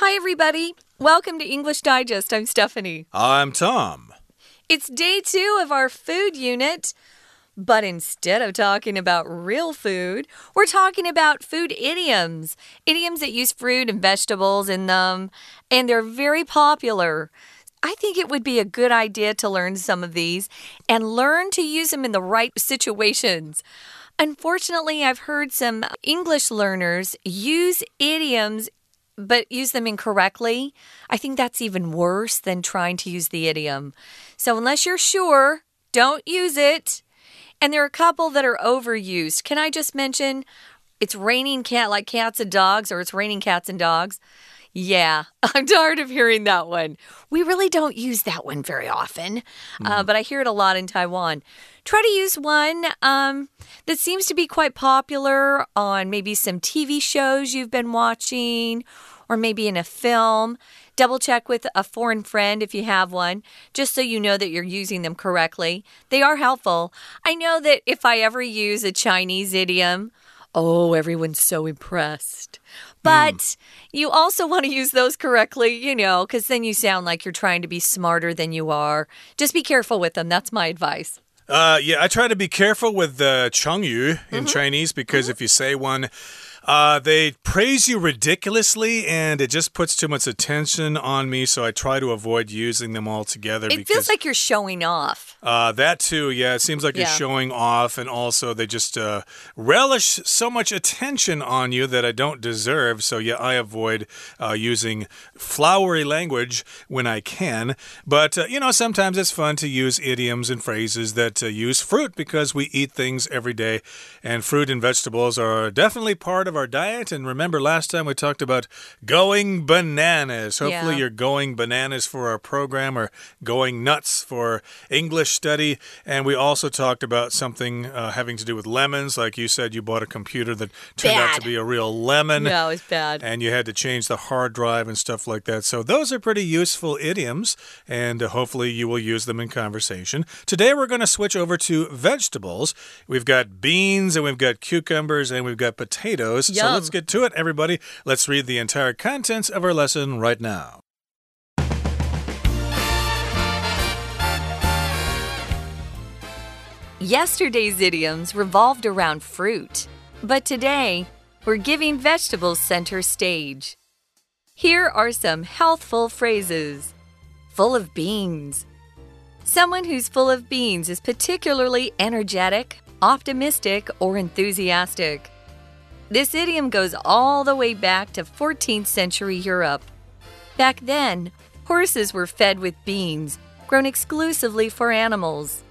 Hi, everybody. Welcome to English Digest. I'm Stephanie. I'm Tom. It's day two of our food unit. But instead of talking about real food, we're talking about food idioms. Idioms that use fruit and vegetables in them, and they're very popular. I think it would be a good idea to learn some of these and learn to use them in the right situations. Unfortunately, I've heard some English learners use idioms but use them incorrectly. I think that's even worse than trying to use the idiom. So unless you're sure, don't use it.And there are a couple that are overused. Can I just mention it's raining like cats and dogs, or it's raining cats and dogs? Yeah, I'm tired of hearing that one. We really don't use that one very often, but I hear it a lot in Taiwan. Try to use one that seems to be quite popular on maybe some TV shows you've been watching or maybe in a film. Double check with a foreign friend if you have one, just so you know that you're using them correctly. They are helpful. I know that if I ever use a Chinese idiom, oh, everyone's so impressed. But you also want to use those correctly, you know, because then you sound like you're trying to be smarter than you are. Just be careful with them. That's my advice.Yeah, I try to be careful with the chengyu in Chinese because if you say one, they praise you ridiculously and it just puts too much attention on me. So I try to avoid using them altogether. It feels like you're showing off. That too, yeah. It seems like you're showing off, and also they just relish so much attention on you that I don't deserve. So yeah, I avoid using flowery language when I can. But, you know, sometimes it's fun to use idioms and phrases that use fruit because we eat things every day, and fruit and vegetables are definitely part of our diet. And remember last time we talked about going bananas. Hopefully you're going bananas for our program, or going nuts for English study. And we also talked about something having to do with lemons. Like you said, you bought a computer that turned out to be a real lemon. No, it's bad. And you had to change the hard drive and stuff like that. So those are pretty useful idioms, and hopefully you will use them in conversation. Today we're going to switch over to vegetables. We've got beans, and we've got cucumbers, and we've got potatoes. Yum. So let's get to it, everybody. Let's read the entire contents of our lesson right now. Yesterday's idioms revolved around fruit, but today we're giving vegetables center stage. Here are some healthful phrases. Full of beans. Someone who's full of beans is particularly energetic, optimistic, or enthusiastic. This idiom goes all the way back to 14th century Europe. Back then, horses were fed with beans, grown exclusively for animals.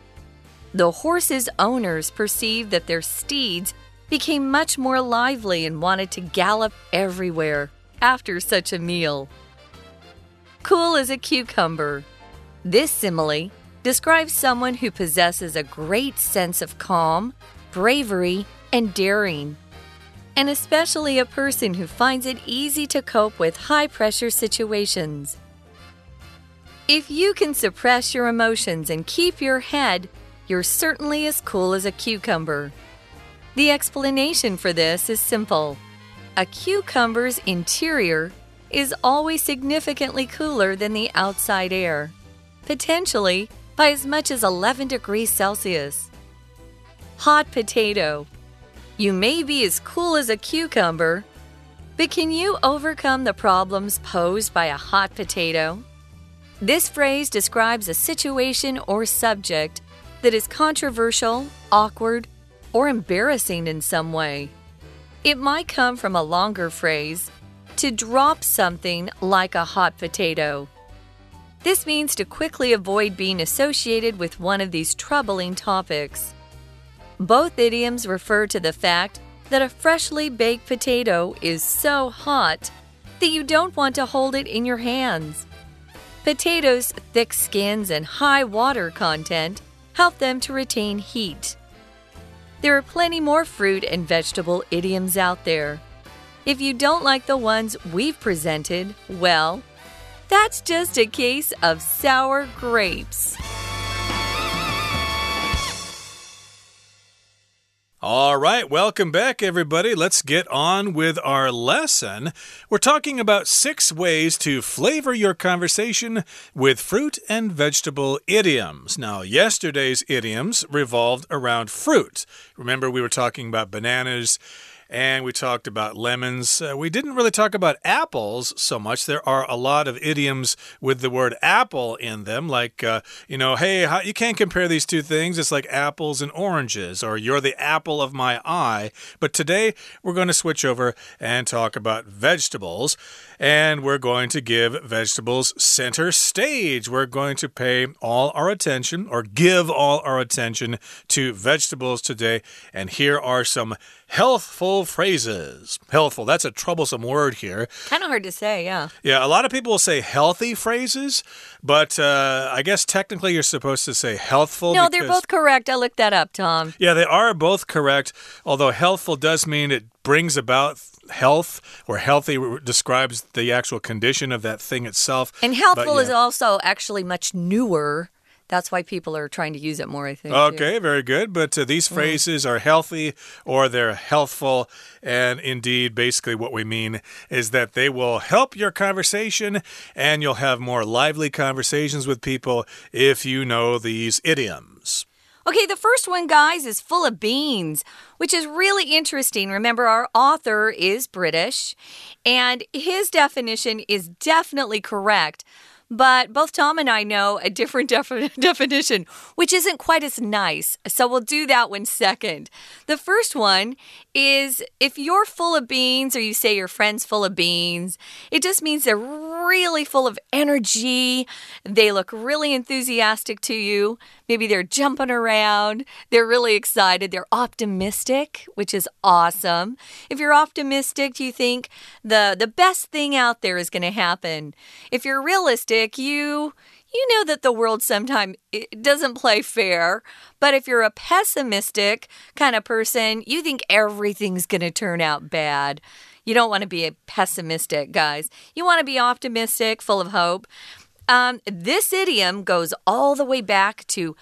The horses' owners perceived that their steeds became much more lively and wanted to gallop everywhere after such a meal. Cool as a cucumber. This simile describes someone who possesses a great sense of calm, bravery, and daring, and especially a person who finds it easy to cope with high-pressure situations. If you can suppress your emotions and keep your head, you're certainly as cool as a cucumber. The explanation for this is simple. A cucumber's interior is always significantly cooler than the outside air, potentially by as much as 11 degrees Celsius. Hot potato. You may be as cool as a cucumber, but can you overcome the problems posed by a hot potato? This phrase describes a situation or subject that is controversial, awkward, or embarrassing in some way. It might come from a longer phrase, to drop something like a hot potato. This means to quickly avoid being associated with one of these troubling topics. Both idioms refer to the fact that a freshly baked potato is so hot that you don't want to hold it in your hands. Potatoes' thick skins and high water content help them to retain heat. There are plenty more fruit and vegetable idioms out there. If you don't like the ones we've presented, well, that's just a case of sour grapes. All right, welcome back, everybody. Let's get on with our lesson. We're talking about 6 ways to flavor your conversation with fruit and vegetable idioms. Now, yesterday's idioms revolved around fruit. Remember, we were talking about bananas and we talked about lemons. We didn't really talk about apples so much. There are a lot of idioms with the word apple in them, like, hey, you can't compare these two things. It's like apples and oranges, or you're the apple of my eye. But today we're going to switch over and talk about vegetables, and we're going to give vegetables center stage. We're going to pay all our attention, or give all our attention, to vegetables today. And here are some healthful phrases. Healthful, that's a troublesome word here. Kind of hard to say, yeah. Yeah, a lot of people will say healthy phrases, but I guess technically you're supposed to say healthful. No, they're both correct. I looked that up, Tom. Yeah, they are both correct, although healthful does mean it brings about health, or healthy describes the actual condition of that thing itself. And healthful is also actually much newer. That's why people are trying to use it more, I think. Okay, very good. But these phrases are healthy, or they're healthful. And indeed, basically what we mean is that they will help your conversation, and you'll have more lively conversations with people if you know these idioms. Okay, the first one, guys, is full of beans, which is really interesting. Remember, our author is British, and his definition is definitely correct. But both Tom and I know a different definition, which isn't quite as nice. So we'll do that one second. The first one is if you're full of beans, or you say your friend's full of beans, it just means they're really full of energy. They look really enthusiastic to you. Maybe they're jumping around. They're really excited. They're optimistic, which is awesome. If you're optimistic, you think the best thing out there is going to happen. If you're realistic, you know that the world sometimes doesn't play fair. But if you're a pessimistic kind of person, you think everything's going to turn out bad. You don't want to be a pessimistic, guys. You want to be optimistic, full of hope. This idiom goes all the way back to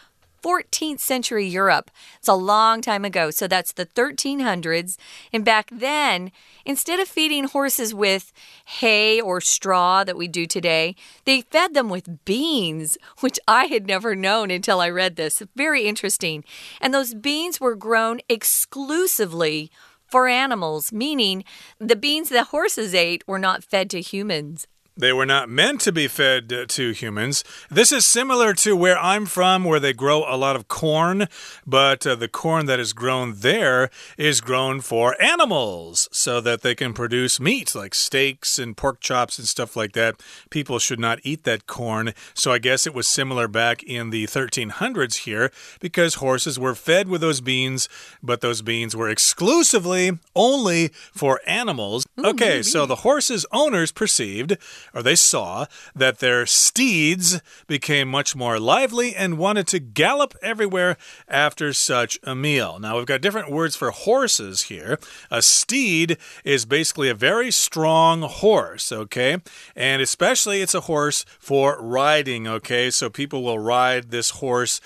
14th century Europe. It's a long time ago. So that's the 1300s. And back then, instead of feeding horses with hay or straw that we do today, they fed them with beans, which I had never known until I read this. Very interesting. And those beans were grown exclusively for animals, meaning the beans that horses ate were not fed to humans. They were not meant to be fed to humans. This is similar to where I'm from, where they grow a lot of corn, but the corn that is grown there is grown for animals so that they can produce meat, like steaks and pork chops and stuff like that. People should not eat that corn. So I guess it was similar back in the 1300s here, because horses were fed with those beans, but those beans were exclusively only for animals. Okay, so the horses' owners perceived, or they saw, that their steeds became much more lively and wanted to gallop everywhere after such a meal. Now, we've got different words for horses here. A steed is basically a very strong horse, okay? And especially it's a horse for riding, okay? So people will ride this horse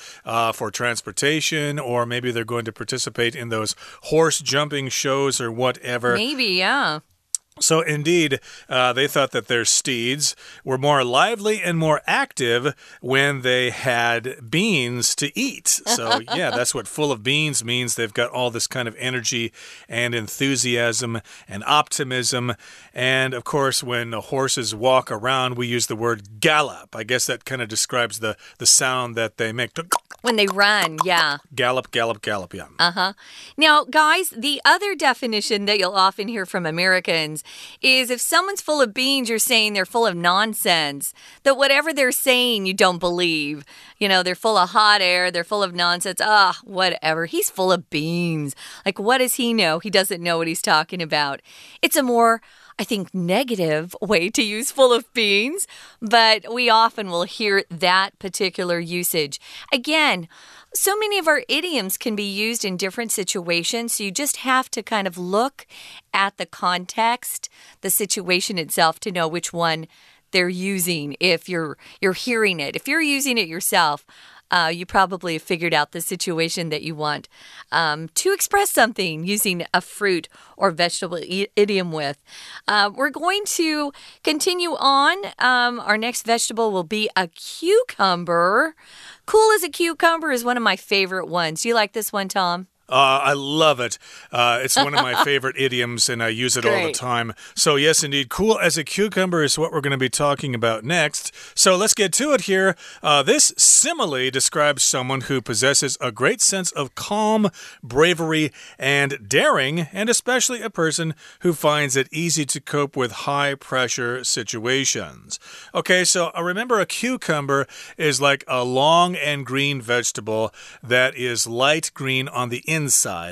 for transportation, or maybe they're going to participate in those horse jumping shows or whatever. Maybe, yeah. So indeed, they thought that their steeds were more lively and more active when they had beans to eat. So yeah, that's what full of beans means. They've got all this kind of energy and enthusiasm and optimism. And of course, when horses walk around, we use the word gallop. I guess that kind of describes the sound that they make. When they run, yeah. Gallop, gallop, gallop, yeah. Uh-huh. Now, guys, the other definition that you'll often hear from Americans is if someone's full of beans, you're saying they're full of nonsense. That whatever they're saying, you don't believe. You know, they're full of hot air. They're full of nonsense. Whatever. He's full of beans. Like, what does he know? He doesn't know what he's talking about. It's a more, I think, negative way to use full of beans, but we often will hear that particular usage. Again, so many of our idioms can be used in different situations, so you just have to kind of look at the context, the situation itself, to know which one they're using if you're hearing it. If you're using it yourself, you probably figured out the situation that you want to express something using a fruit or vegetable idiom with. We're going to continue on. Our next vegetable will be a cucumber. Cool as a cucumber is one of my favorite ones. Do you like this one, Tom? I love it. It's one of my favorite idioms, and I use it all the time. So, yes, indeed, cool as a cucumber is what we're going to be talking about next. So let's get to it here. This simile describes someone who possesses a great sense of calm, bravery, and daring, and especially a person who finds it easy to cope with high-pressure situations. Okay, so remember, a cucumber is like a long and green vegetable that is light green on the inside.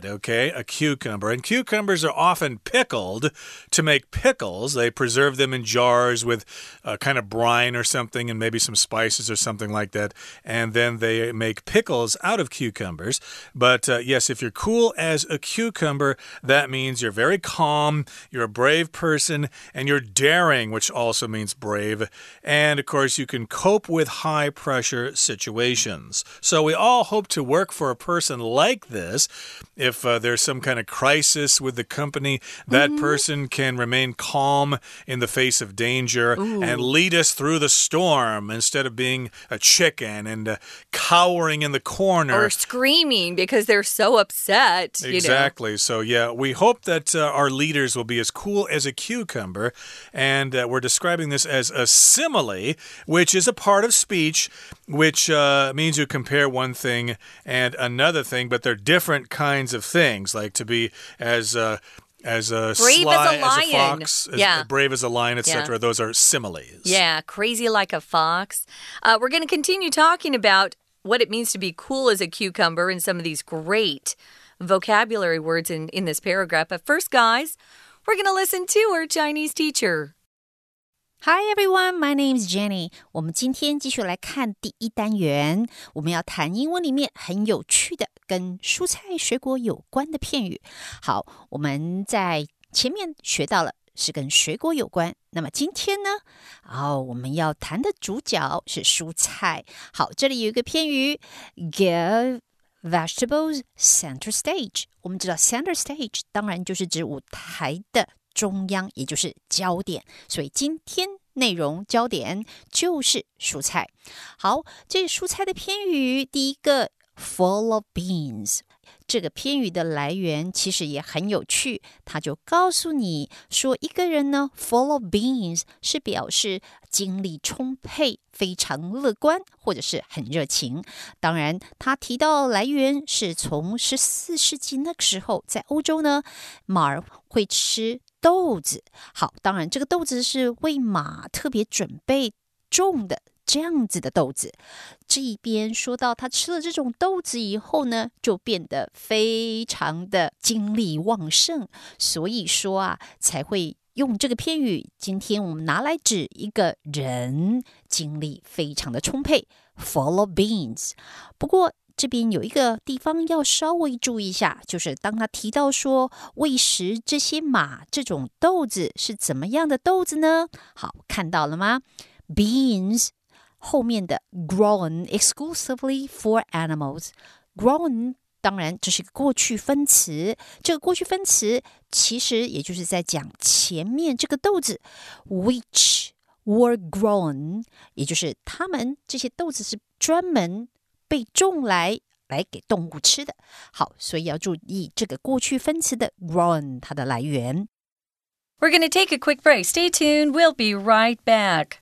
Okay, a cucumber. And cucumbers are often pickled to make pickles. They preserve them in jars with a kind of brine or something and maybe some spices or something like that. And then they make pickles out of cucumbers. But yes, if you're cool as a cucumber, that means you're very calm, you're a brave person, and you're daring, which also means brave. And of course, you can cope with high pressure situations. So we all hope to work for a person like this. If there's some kind of crisis with the company, that person can remain calm in the face of danger and lead us through the storm instead of being a chicken and cowering in the corner. Or screaming because they're so upset. Exactly. You know? So, yeah, we hope that our leaders will be as cool as a cucumber. And we're describing this as a simile, which is a part of speech, which means you compare one thing and another thing, but they're different kinds of things, like to be as brave as a lion, etc. Yeah. Those are similes. Yeah, crazy like a fox. We're going to continue talking about what it means to be cool as a cucumber and some of these great vocabulary words in this paragraph. But first, guys, we're going to listen to our Chinese teacher. Hi everyone, my name is Jenny. 我们今天继续来看第一单元，我们要谈英文里面很有趣的跟蔬菜水果有关的片语。好，我们在前面学到了是跟水果有关，那么今天呢，我们要谈的主角是蔬菜。好，这里有一个片语 give vegetables center stage。我们知道 center stage 当然就是指舞台的中央，也就是焦点，所以今天内容焦点就是蔬菜。好，这蔬菜的片语第一个 full of beans， 这个片语的来源其实也很有趣，它就告诉你说一个人呢 full of beans 是表示精力充沛，非常乐观或者是很热情。当然他提到来源是从14世纪那个时候，在欧洲呢马儿会吃豆子。好，当然这个豆子是为马特别准备种的这样子的豆子。这一边说到他吃了这种豆子以后呢，就变得非常的精力旺盛，所以说才会用这个片语。今天我们拿来指一个人精力非常的充沛 full of beans。 不过这边有一个地方要稍微注意一下，就是当他提到说喂食这些马这种豆子是怎么样的豆子呢？好，看到了吗？ Beans 后面的 grown exclusively for animals。 Grown 当然这是个过去分词，这个过去分词其实也就是在讲前面这个豆子 which were grown， 也就是他们这些豆子是专门被种来给动物吃的。好，所以要注意这个过去分词的 grown 它的来源。 We're going to take a quick break. Stay tuned. We'll be right back.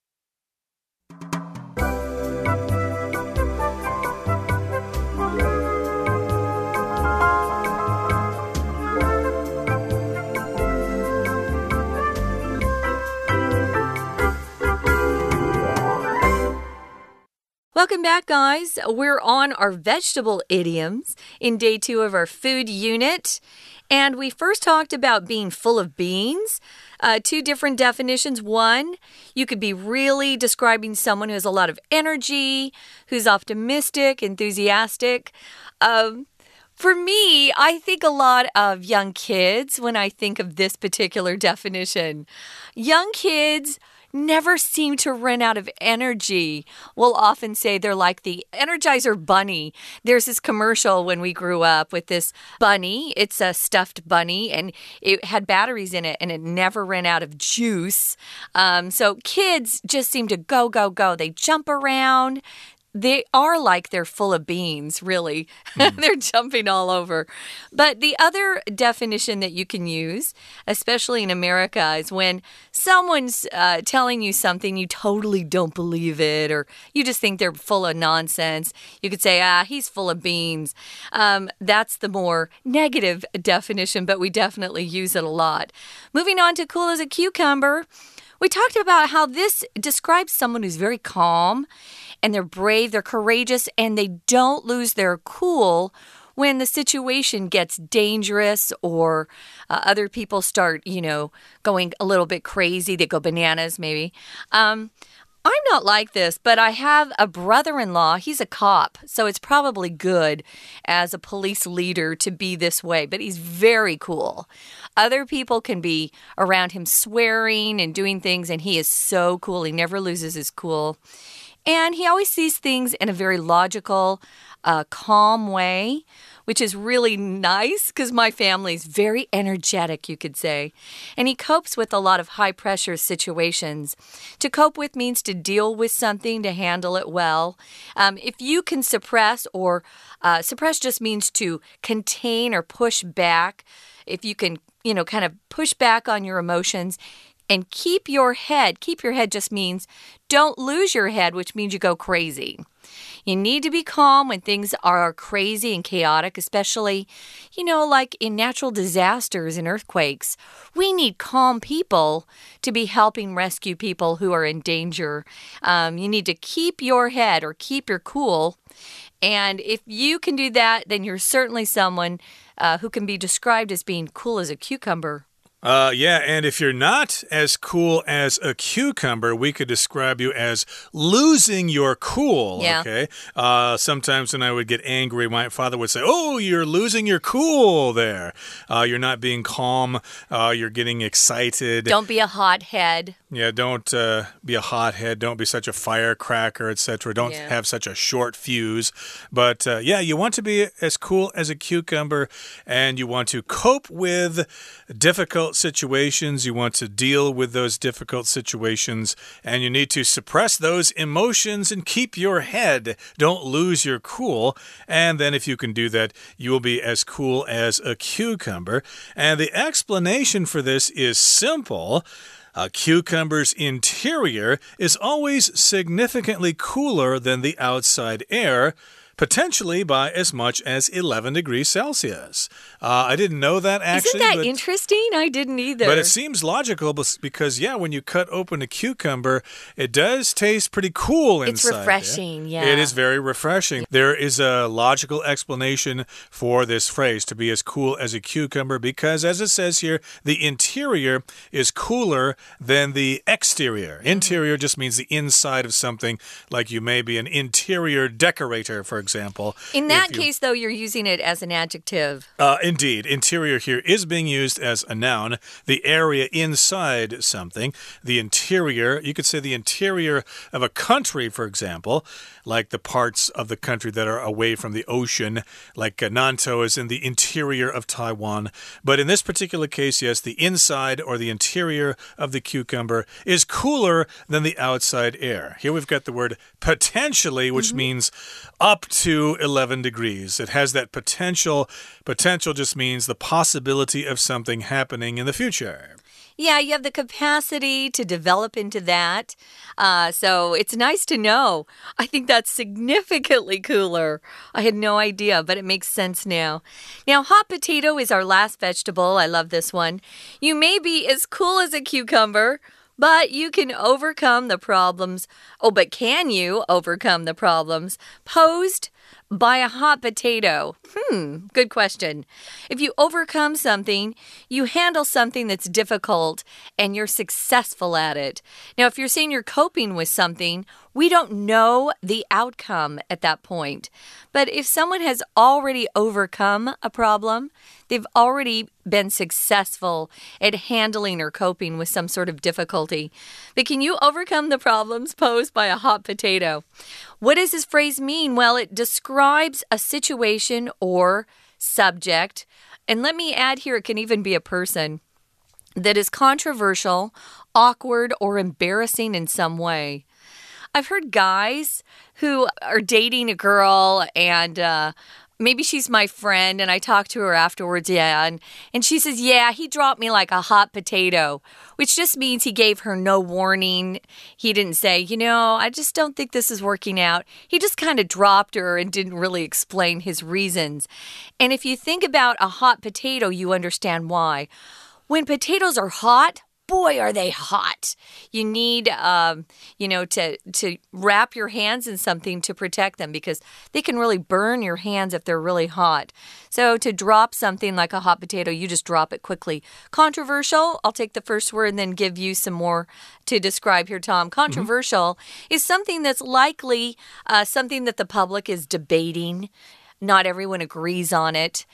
Welcome back, guys. We're on our vegetable idioms in day 2 of our food unit. And we first talked about being full of beans. Two different definitions. One, you could be really describing someone who has a lot of energy, who's optimistic, enthusiastic. For me, I think a lot of young kids when I think of this particular definition. Young kids never seem to run out of energy. We'll often say they're like the Energizer Bunny. There's this commercial when we grew up with this bunny. It's a stuffed bunny, and it had batteries in it, and it never ran out of juice. So kids just seem to go, go, go. They jump around.They are like they're full of beans, really. They're jumping all over. But the other definition that you can use, especially in America, is when someone's telling you something, you totally don't believe it, or you just think they're full of nonsense. You could say, he's full of beans. That's the more negative definition, but we definitely use it a lot. Moving on to cool as a cucumber.We talked about how this describes someone who's very calm, and they're brave, they're courageous, and they don't lose their cool when the situation gets dangerous or other people start, you know, going a little bit crazy. They go bananas, maybe. I'm not like this, but I have a brother-in-law. He's a cop, so it's probably good as a police leader to be this way, but he's very cool. Other people can be around him swearing and doing things, and he is so cool. He never loses his cool. And he always sees things in a very logical, calm way.Which is really nice because my family's very energetic, you could say. And he copes with a lot of high-pressure situations. To cope with means to deal with something, to handle it well. If you can suppress or suppress just means to contain or push back. If you can, you know, kind of push back on your emotions and keep your head. Keep your head just means don't lose your head, which means you go crazy.You need to be calm when things are crazy and chaotic, especially, you know, like in natural disasters and earthquakes. We need calm people to be helping rescue people who are in danger. You need to keep your head or keep your cool. And if you can do that, then you're certainly someone who can be described as being cool as a cucumber.Yeah, and if you're not as cool as a cucumber, we could describe you as losing your cool, okay? Sometimes when I would get angry, my father would say, oh, you're losing your cool there. You're not being calm. You're getting excited. Don't be a hothead. Yeah, don't be a hothead. Don't be such a firecracker, etc. Don't have such a short fuse. But, yeah, you want to be as cool as a cucumber, and you want to cope with difficult situations. You want to deal with those difficult situations, and you need to suppress those emotions and keep your head. Don't lose your cool. And then if you can do that, you will be as cool as a cucumber. And the explanation for this is simple.A cucumber's interior is always significantly cooler than the outside air, potentially by as much as 11 degrees Celsius. I didn't know that, actually. Isn't that interesting? I didn't either. But it seems logical because, yeah, when you cut open a cucumber, it does taste pretty cool inside. It's refreshing, yeah. It is very refreshing. There is a logical explanation for this phrase, to be as cool as a cucumber, because, as it says here, the interior is cooler than the exterior. Interior just means the inside of something, like you may be an interior decorator, for example. In that case, though, you're using it as an adjective. Indeed. Interior here is being used as a noun. The area inside something. The interior, you could say the interior of a country, for example, like the parts of the country that are away from the ocean, like Nantou is in the interior of Taiwan. But in this particular case, yes, the inside or the interior of the cucumber is cooler than the outside air. Here we've got the word potentially, which means up to 11 degrees. It has that potential. Potential just means the possibility of something happening in the future. Yeah, you have the capacity to develop into that. So it's nice to know. I think that's significantly cooler. I had no idea, but it makes sense now. Now, hot potato is our last vegetable. I love this one. You may be as cool as a cucumber.But you can overcome the problems. Oh, but can you overcome the problems posed by a hot potato? Good question. If you overcome something, you handle something that's difficult and you're successful at it. Now, if you're saying you're coping with something, we don't know the outcome at that point. But if someone has already overcome a problem, they've already been successful at handling or coping with some sort of difficulty. But can you overcome the problems posed by a hot potato? What does this phrase mean? Well, it describes a situation or subject. And let me add here, it can even be a person that is controversial, awkward, or embarrassing in some way. I've heard guys who are dating a girl and, maybe she's my friend, and I talked to her afterwards, and she says, yeah, he dropped me like a hot potato, which just means he gave her no warning. He didn't say, you know, I just don't think this is working out. He just kind of dropped her and didn't really explain his reasons. And if you think about a hot potato, you understand why. When potatoes are hot, boy, are they hot. You need, to wrap your hands in something to protect them because they can really burn your hands if they're really hot. So to drop something like a hot potato, you just drop it quickly. Controversial, I'll take the first word and then give you some more to describe here, Tom. Controversial is something that's likely something that the public is debating. Not everyone agrees on it.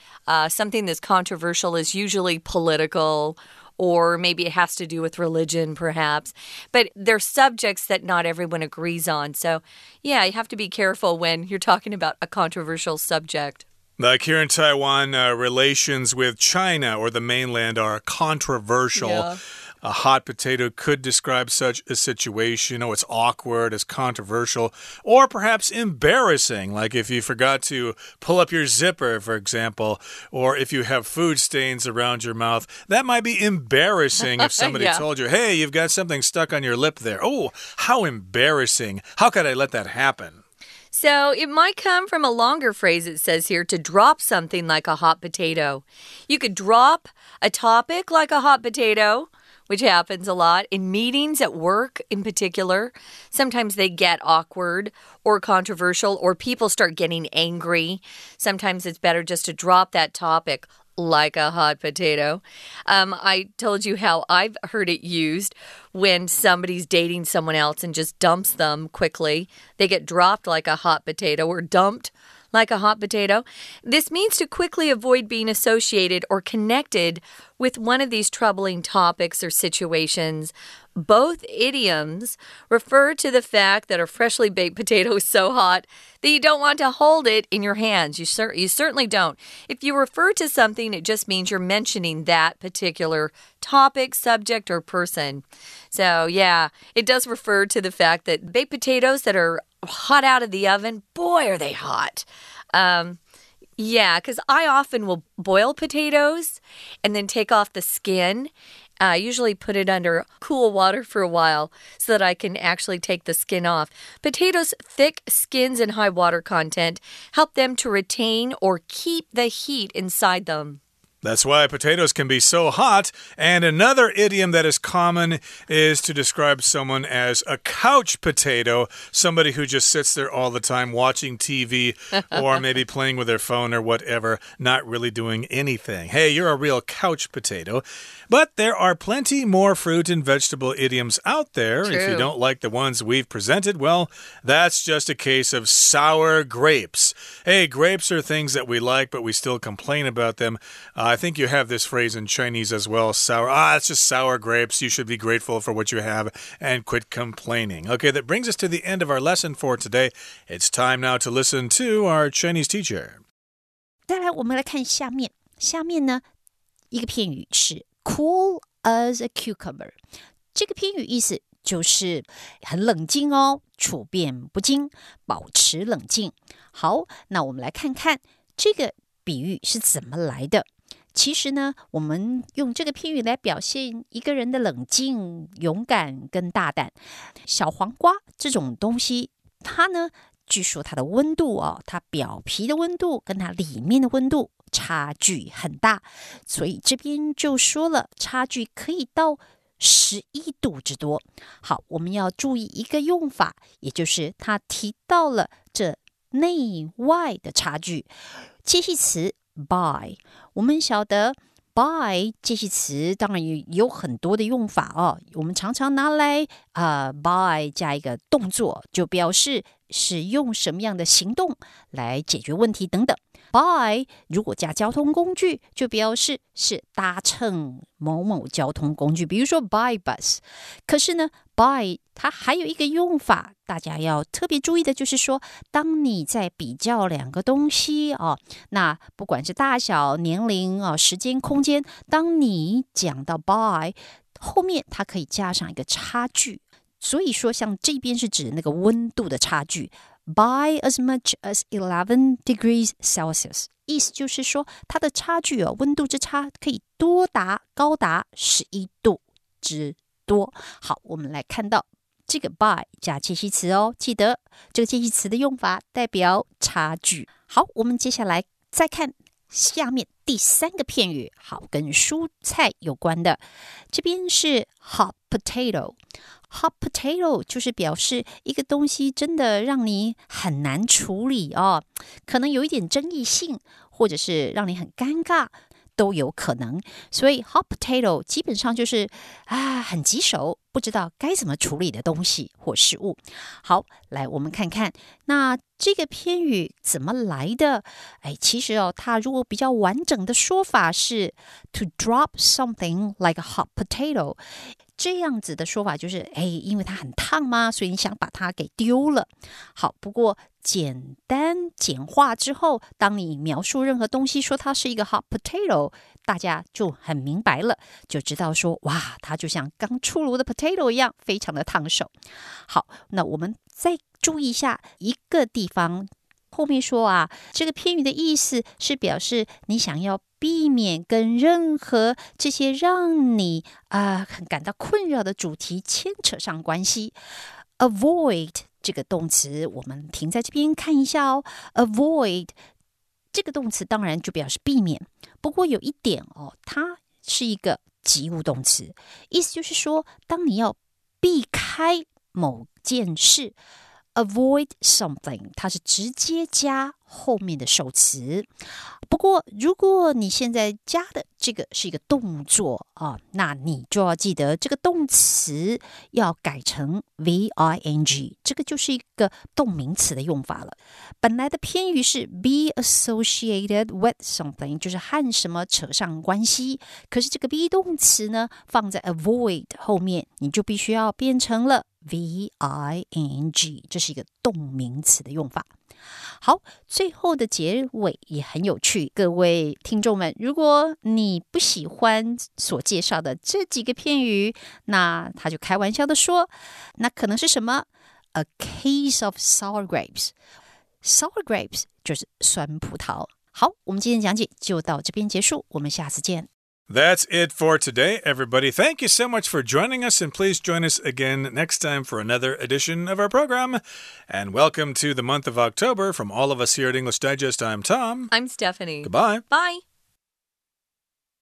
Something that's controversial is usually political, or maybe it has to do with religion, perhaps. But they're subjects that not everyone agrees on. So, yeah, you have to be careful when you're talking about a controversial subject. Like here in Taiwan, relations with China or the mainland are controversial. Yeah. A hot potato could describe such a situation. Oh, it's awkward, it's controversial, or perhaps embarrassing, like if you forgot to pull up your zipper, for example, or if you have food stains around your mouth. That might be embarrassing if somebody told you, hey, you've got something stuck on your lip there. Oh, how embarrassing. How could I let that happen? So it might come from a longer phrase, it says here, to drop something like a hot potato. You could drop a topic like a hot potato, which happens a lot in meetings at work in particular. Sometimes they get awkward or controversial, or people start getting angry. Sometimes it's better just to drop that topic like a hot potato. I told you how I've heard it used when somebody's dating someone else and just dumps them quickly. They get dropped like a hot potato or dumped like a hot potato. This means to quickly avoid being associated or connected with one of these troubling topics or situations. Both idioms refer to the fact that a freshly baked potato is so hot that you don't want to hold it in your hands. You certainly don't. If you refer to something, it just means you're mentioning that particular topic, subject, or person. So, yeah, it does refer to the fact that baked potatoes that are hot out of the oven, boy, are they hot. Yeah, because I often will boil potatoes and then take off the skin. I usually put it under cool water for a while so that I can actually take the skin off. Potatoes' thick skins and high water content help them to retain or keep the heat inside them. That's why potatoes can be so hot. And another idiom that is common is to describe someone as a couch potato, somebody who just sits there all the time watching TV or maybe playing with their phone or whatever, not really doing anything. Hey, you're a real couch potato. But there are plenty more fruit and vegetable idioms out there. True. If you don't like the ones we've presented, well, that's just a case of sour grapes. Hey, grapes are things that we like, but we still complain about them. I think you have this phrase in Chinese as well, sour. It's just sour grapes. You should be grateful for what you have and quit complaining. Okay, that brings us to the end of our lesson for today. It's time now to listen to our Chinese teacher. 再来我们来看下面。下面呢，一个片语是 cool as a cucumber。这个片语意思就是很冷静哦，处变不惊，保持冷静。好，那我们来看看这个比喻是怎么来的。其实呢，我们用这个片语来表现一个人的冷静、勇敢跟大胆。小黄瓜这种东西，它呢，据说它的温度哦，它表皮的温度跟它里面的温度差距很大，所以这边就说了，差距可以到11度之多。好，我们要注意一个用法，也就是它提到了这内外的差距。介系词 by， 我们晓得 by 介系词当然有很多的用法哦。我们常常拿来by 加一个动作，就表示使用什么样的行动来解决问题等等。by 如果加交通工具，就表示是搭乘某某交通工具，比如说 by bus。 可是呢 by 它还有一个用法，大家要特别注意的就是说，当你在比较两个东西那不管是大小、年龄时间、空间，当你讲到 by 后面它可以加上一个差距，所以说像这边是指那个温度的差距， by as much as 11 degrees Celsius， 意思就是说它的差距温度之差可以多达高达11度之多。好，我们来看到这个 by 加介系词哦，记得这个介系词的用法代表差距。好，我们接下来再看下面第三个片语，好，跟蔬菜有关的。这边是 hot potato。hot potato 就是表示一个东西真的让你很难处理可能有一点争议性，或者是让你很尴尬都有可能。所以 hot potato 基本上就是很棘手，不知道该怎么处理的东西或事物。好，来我们看看那这个片语怎么来的。其实它如果比较完整的说法是 to drop something like a hot potato， 这样子的说法就是因为它很烫嘛，所以你想把它给丢了。好，不过简单简化之后，当你描述任何东西说它是一个 hot potato， 大家就很明白了，就知道说哇，它就像刚出炉的 potato 一样，非常的烫手。好，那我们再注意一下一个地方，后面说这个片语的意思是表示你想要避免跟任何这些让你感到困扰的主题牵扯上关系。 avoid 这个动词我们停在这边看一下avoid 这个动词当然就表示避免，不过有一点它是一个及物动词，意思就是说当你要避开某件事 avoid something， 它是直接加后面的受词。不过如果你现在加的这个是一个动作那你就要记得这个动词要改成 ving， 这个就是一个动名词的用法了。本来的偏语是 be associated with something， 就是和什么扯上关系，可是这个 be 动词呢放在 avoid 后面，你就必须要变成了 ving， 这是一个动名词的用法。好，最后的结尾也很有趣。各位听众们，如果你不喜欢所介绍的这几个片语，那他就开玩笑的说，那可能是什么 A case of sour grapes。 Sour grapes 就是酸葡萄。好，我们今天讲解就到这边结束，我们下次见。That's it for today, everybody. Thank you so much for joining us, and please join us again next time for another edition of our program. And welcome to the month of October. From all of us here at English Digest, I'm Tom. I'm Stephanie. Goodbye. Bye.